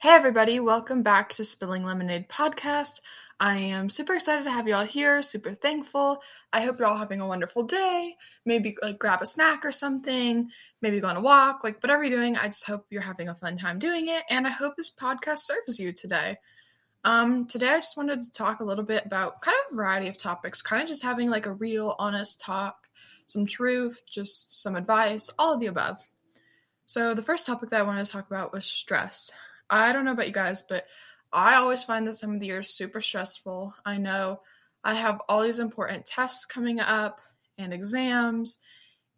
Hey everybody, welcome back to Spilling Lemonade Podcast. I am super excited to have you all here, super thankful. I hope you're all having a wonderful day. Maybe grab a snack or something, maybe go on a walk, whatever you're doing. I just hope you're having a fun time doing it, and I hope this podcast serves you today. Today I just wanted to talk a little bit about kind of a variety of topics, kind of just having a real, honest talk, some truth, just some advice, all of the above. So the first topic that I wanted to talk about was stress. I don't know about you guys, but I always find this time of the year super stressful. I know I have all these important tests coming up and exams,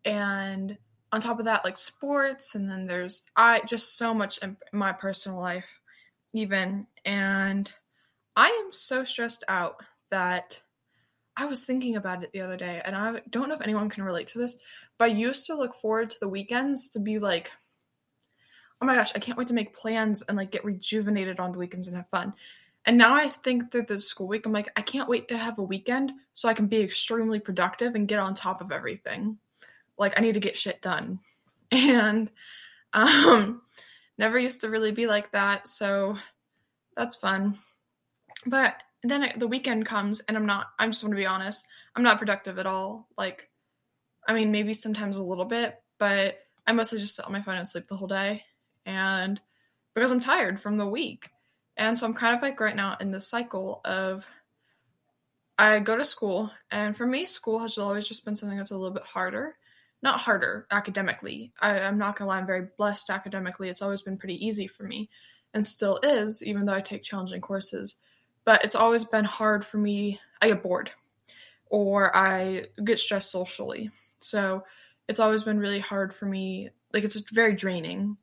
and on top of that, sports, and then there's just so much in my personal life even, and I am so stressed out that I was thinking about it the other day, and I don't know if anyone can relate to this, but I used to look forward to the weekends to be oh my gosh, I can't wait to make plans and get rejuvenated on the weekends and have fun. And now I think through the school week, I'm I can't wait to have a weekend so I can be extremely productive and get on top of everything. I need to get shit done. And never used to really be like that, so that's fun. But then the weekend comes and I'm just going to be honest, I'm not productive at all. Maybe sometimes a little bit, but I mostly just sit on my phone and sleep the whole day. And because I'm tired from the week. And so I'm kind of right now in this cycle of I go to school, and for me, school has always just been something that's a little bit harder. Not harder academically. I'm not going to lie, I'm very blessed academically. It's always been pretty easy for me and still is, even though I take challenging courses. But it's always been hard for me. I get bored or I get stressed socially. So it's always been really hard for me. It's very draining.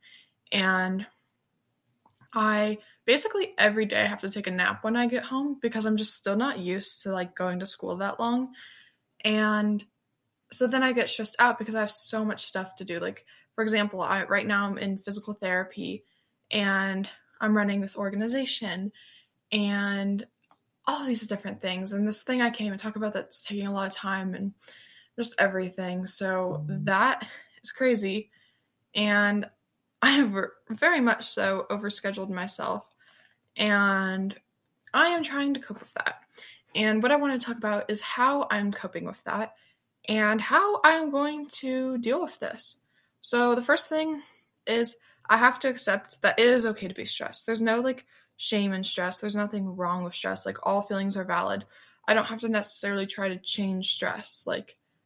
And I basically every day have to take a nap when I get home because I'm just still not used to going to school that long. And so then I get stressed out because I have so much stuff to do. For example, right now I'm in physical therapy and I'm running this organization and all these different things. And this thing I can't even talk about that's taking a lot of time and just everything. So that is crazy. And I have very much so overscheduled myself, and I am trying to cope with that. And what I want to talk about is how I'm coping with that and how I'm going to deal with this. So the first thing is I have to accept that it is okay to be stressed. There's no shame in stress. There's nothing wrong with stress. All feelings are valid. I don't have to necessarily try to change stress.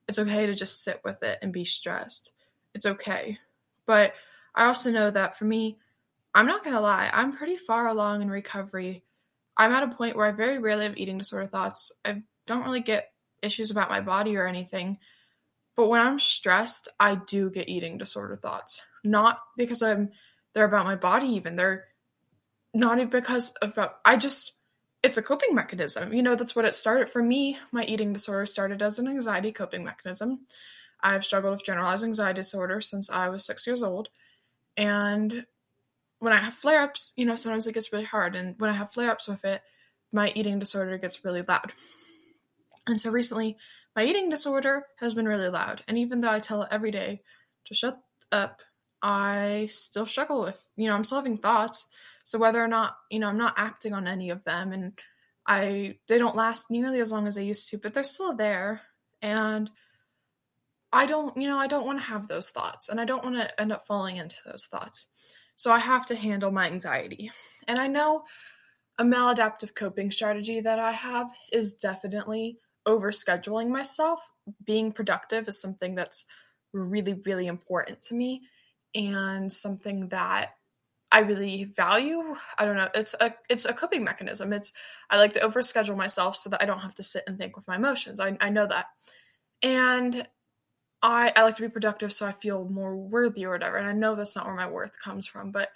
It's okay to just sit with it and be stressed. It's okay. But I also know that for me, I'm not going to lie, I'm pretty far along in recovery. I'm at a point where I very rarely have eating disorder thoughts. I don't really get issues about my body or anything. But when I'm stressed, I do get eating disorder thoughts. Not because they're about my body even. They're not because of it's a coping mechanism. That's what it started for me. My eating disorder started as an anxiety coping mechanism. I've struggled with generalized anxiety disorder since I was 6 years old. And when I have flare-ups, sometimes it gets really hard. And when I have flare-ups with it, my eating disorder gets really loud. And so recently, my eating disorder has been really loud. And even though I tell it every day to shut up, I still struggle with, I'm still having thoughts. So whether or not, I'm not acting on any of them. And they don't last nearly as long as they used to, but they're still there. And I don't want to have those thoughts, and I don't want to end up falling into those thoughts. So I have to handle my anxiety. And I know a maladaptive coping strategy that I have is definitely overscheduling myself. Being productive is something that's really, really important to me and something that I really value. I don't know. It's a coping mechanism. I like to overschedule myself so that I don't have to sit and think with my emotions. I know that. And I like to be productive so I feel more worthy or whatever, and I know that's not where my worth comes from, but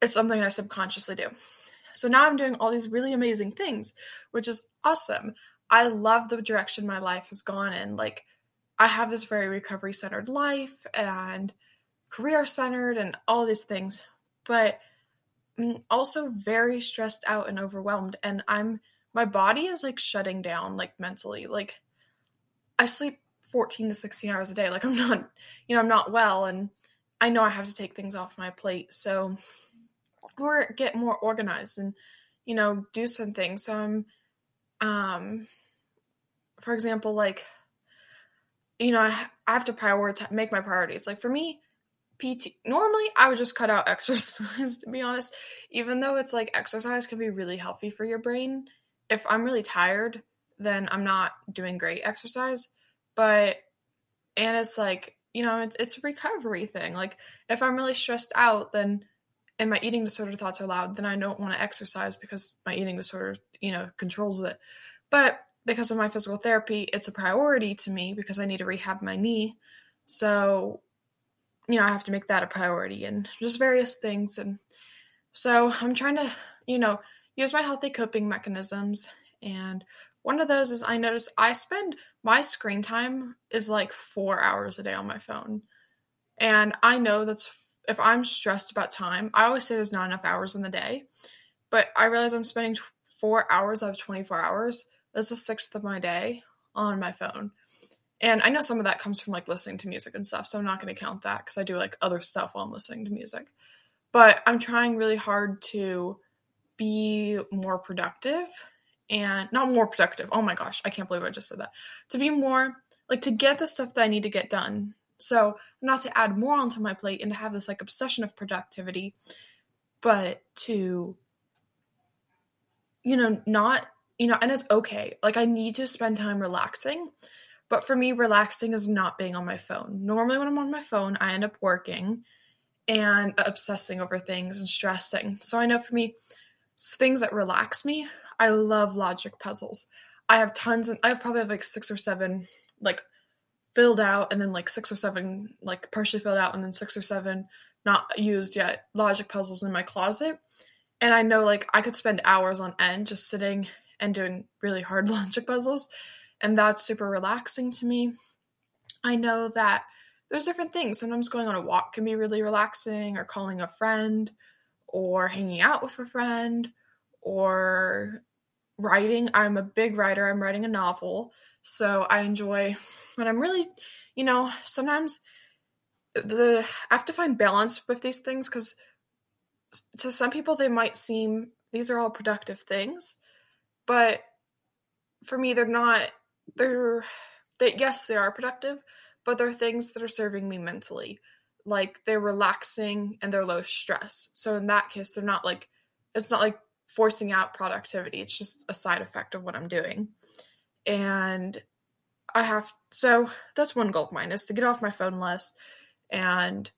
it's something I subconsciously do. So now I'm doing all these really amazing things, which is awesome. I love the direction my life has gone in. I have this very recovery-centered life and career-centered and all these things, but I'm also very stressed out and overwhelmed, and my body is, shutting down, mentally. I sleep 14 to 16 hours a day. I'm not well, and I know I have to take things off my plate. So or get more organized and, you know, do some things. So I'm, for example, like, you know, I have to prioritize, make my priorities. Like for me, PT, normally I would just cut out exercise, to be honest, even though it's like exercise can be really healthy for your brain. If I'm really tired, then I'm not doing great exercise, but, and it's like, you know, it's a recovery thing. Like if I'm really stressed out, then, and my eating disorder thoughts are loud, then I don't want to exercise because my eating disorder, you know, controls it. But because of my physical therapy, it's a priority to me because I need to rehab my knee. So, you know, I have to make that a priority and just various things. And so I'm trying to, you know, use my healthy coping mechanisms. And one of those is I notice I spend, my screen time is like 4 hours a day on my phone. And I know that's, if I'm stressed about time, I always say there's not enough hours in the day, but I realize I'm spending 4 hours out of 24 hours. That's a sixth of my day on my phone. And I know some of that comes from like listening to music and stuff. So I'm not going to count that because I do like other stuff while I'm listening to music, but I'm trying really hard to be more productive and not more productive. Oh my gosh. I can't believe I just said that. To be more like, to get the stuff that I need to get done. So not to add more onto my plate and to have this like obsession of productivity, but to, you know, not, you know, and it's okay. Like I need to spend time relaxing, but for me, relaxing is not being on my phone. Normally when I'm on my phone, I end up working and obsessing over things and stressing. So I know for me, things that relax me, I love logic puzzles. I have tons and I probably have like 6 or 7, like filled out and then like 6 or 7, like partially filled out and then 6 or 7 not used yet logic puzzles in my closet. And I know like I could spend hours on end just sitting and doing really hard logic puzzles. And that's super relaxing to me. I know that there's different things. Sometimes going on a walk can be really relaxing, or calling a friend, or hanging out with a friend, or writing. I'm a big writer. I'm writing a novel. So I enjoy when I'm really, you know, sometimes I have to find balance with these things because to some people they might seem, these are all productive things, but for me, they're not, yes, they are productive, but they're things that are serving me mentally. Like they're relaxing and they're low stress. So in that case, they're not like, it's not like forcing out productivity. It's just a side effect of what I'm doing. And so that's one goal of mine, is to get off my phone less and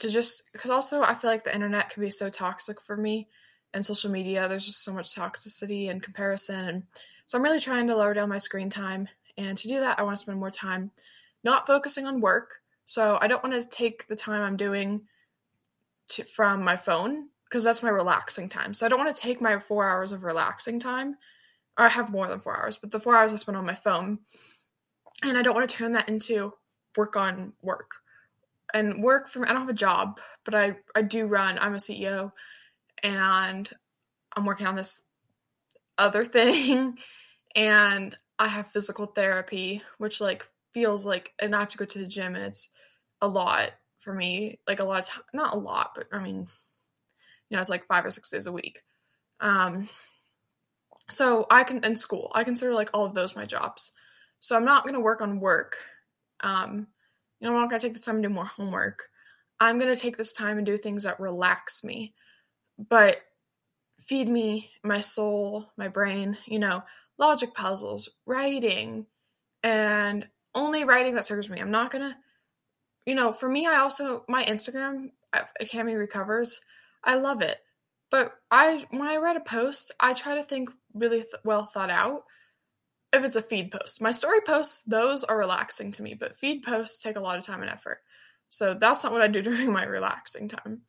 to just, because also I feel like the internet can be so toxic for me, and social media, there's just so much toxicity and comparison. And so I'm really trying to lower down my screen time. And to do that, I want to spend more time not focusing on work. So I don't want to take the time I'm doing from my phone, because that's my relaxing time. So I don't want to take my 4 hours of relaxing time. Or I have more than 4 hours, but the 4 hours I spend on my phone. And I don't want to turn that into work on work. And work I don't have a job, but I do run. I'm a CEO and I'm working on this other thing. And I have physical therapy, which like feels like, and I have to go to the gym and it's a lot for me. Like a lot of time, not a lot, but I mean, you know, it's like 5 or 6 days a week. So and school, I consider like all of those my jobs. So I'm not going to work on work. You know, I'm not going to take this time and do more homework. I'm going to take this time and do things that relax me, but feed me, my soul, my brain, you know, logic puzzles, writing, and only writing that serves me. I'm not going to, you know, for me, my Instagram, Cami Recovers, I love it. But when I write a post, I try to think really well thought out. If it's a feed post, my story posts, those are relaxing to me, but feed posts take a lot of time and effort. So that's not what I do during my relaxing time.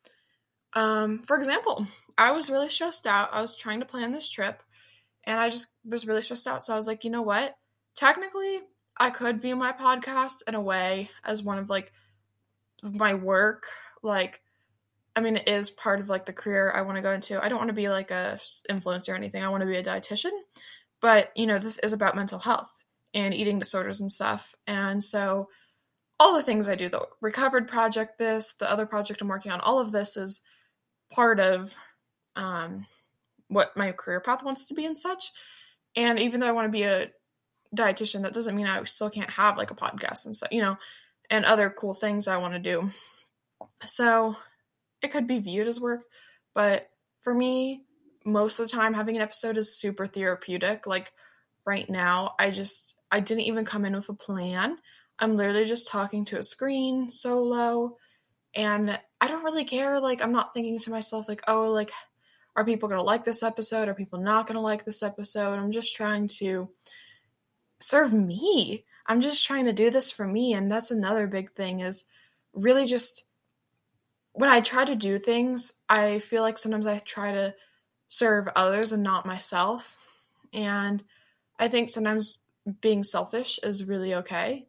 For example, I was really stressed out. I was trying to plan this trip and I just was really stressed out. So I was like, you know what? Technically, I could view my podcast in a way as one of like my work, like, I mean, it is part of, like, the career I want to go into. I don't want to be, like, a influencer or anything. I want to be a dietitian. But, you know, this is about mental health and eating disorders and stuff. And so all the things I do, the Recovered project, the other project I'm working on, all of this is part of what my career path wants to be and such. And even though I want to be a dietitian, that doesn't mean I still can't have like a podcast and stuff, you know, and other cool things I want to do. So it could be viewed as work, but for me, most of the time having an episode is super therapeutic. Like right now, I didn't even come in with a plan. I'm literally just talking to a screen solo, and I don't really care. Like, I'm not thinking to myself like, oh, like, are people going to like this episode? Are people not going to like this episode? I'm just trying to serve me. I'm just trying to do this for me. And that's another big thing is really just when I try to do things, I feel like sometimes I try to serve others and not myself. And I think sometimes being selfish is really okay.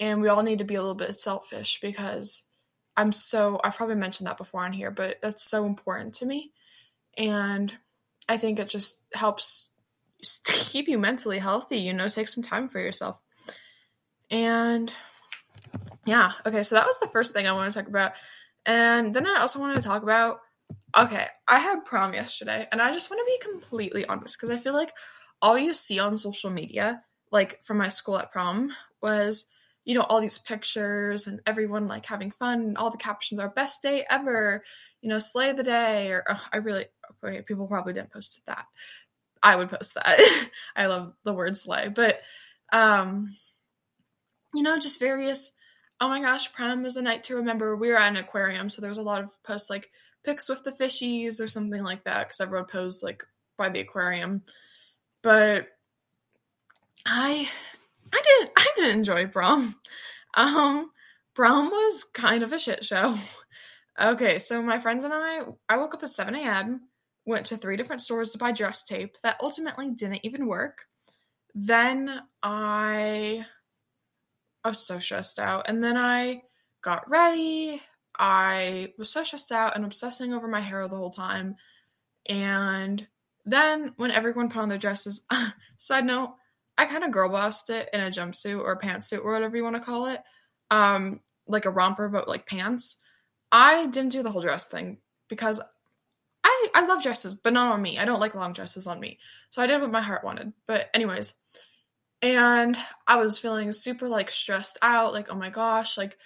And we all need to be a little bit selfish because I've probably mentioned that before on here, but that's so important to me. And I think it just helps to keep you mentally healthy, you know, take some time for yourself. And yeah, okay, so that was the first thing I want to talk about. And then I also wanted to talk about, okay, I had prom yesterday, and I just want to be completely honest because I feel like all you see on social media, like from my school at prom, was, you know, all these pictures and everyone like having fun and all the captions are best day ever, you know, slay the day, or people probably didn't post that. I would post that. I love the word slay, but, you know, just various, oh my gosh, prom was a night to remember. We were at an aquarium, so there was a lot of posts like pics with the fishies or something like that, because everyone posed like by the aquarium. But I didn't enjoy prom. Prom was kind of a shit show. Okay, so my friends and I woke up at 7 a.m., went to 3 different stores to buy dress tape that ultimately didn't even work. Then I was so stressed out. And then I got ready. I was so stressed out and obsessing over my hair the whole time. And then when everyone put on their dresses, side note, I kind of girl bossed it in a jumpsuit or a pantsuit or whatever you want to call it. Like a romper, but like pants. I didn't do the whole dress thing because I love dresses, but not on me. I don't like long dresses on me. So I did what my heart wanted. But anyways, and I was feeling super like stressed out. Like, oh my gosh, like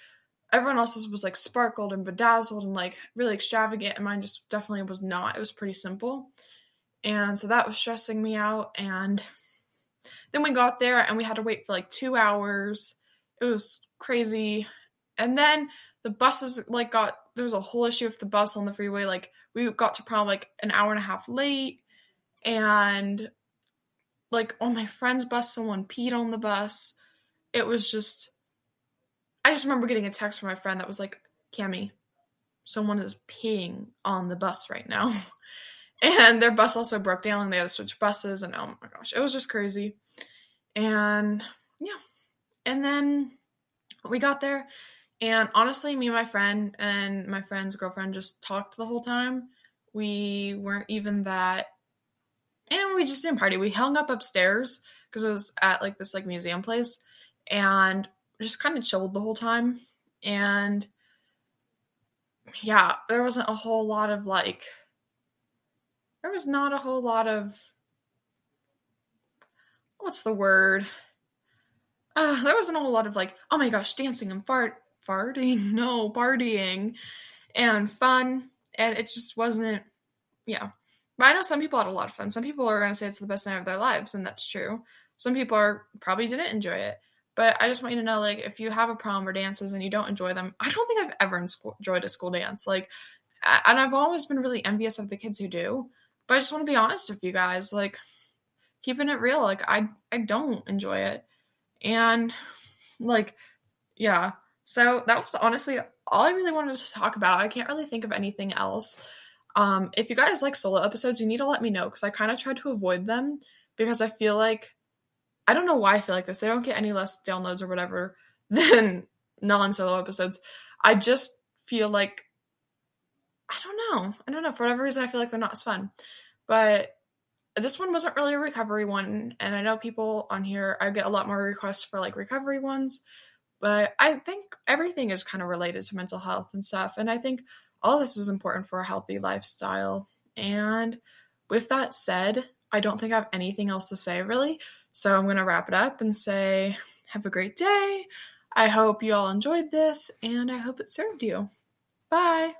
everyone else's was like sparkled and bedazzled and like really extravagant. And mine just definitely was not. It was pretty simple. And so that was stressing me out. And then we got there and we had to wait for like 2 hours. It was crazy. And then the buses like there was a whole issue with the bus on the freeway. Like we got to prom like an hour and a half late, and like on my friend's bus, someone peed on the bus. It was just, I just remember getting a text from my friend that was like, Cami, someone is peeing on the bus right now. And their bus also broke down and they had to switch buses, and oh my gosh, it was just crazy. And yeah. And then we got there, and honestly, me and my friend and my friend's girlfriend just talked the whole time. We weren't even that, and we just didn't party. We hung up upstairs because it was at like this like museum place, and just kind of chilled the whole time. And yeah, there was not a whole lot of, what's the word? There wasn't a whole lot of like, oh my gosh, dancing and partying and fun. And it just wasn't, yeah. But I know some people had a lot of fun. Some people are going to say it's the best night of their lives, and that's true. Some people probably didn't enjoy it. But I just want you to know, like, if you have a prom or dances and you don't enjoy them, I don't think I've ever enjoyed a school dance. Like, and I've always been really envious of the kids who do. But I just want to be honest with you guys, like, keeping it real, like, I don't enjoy it. And, like, yeah, so that was honestly all I really wanted to talk about. I can't really think of anything else. If you guys like solo episodes, you need to let me know, because I kind of tried to avoid them, because I feel like, I don't know why I feel like this, they don't get any less downloads or whatever than non-solo episodes. I just feel like, I don't know. For whatever reason, I feel like they're not as fun. But this one wasn't really a recovery one. And I know people on here, I get a lot more requests for like recovery ones. But I think everything is kind of related to mental health and stuff. And I think all this is important for a healthy lifestyle. And with that said, I don't think I have anything else to say really. So I'm going to wrap it up and say, have a great day. I hope you all enjoyed this, and I hope it served you. Bye.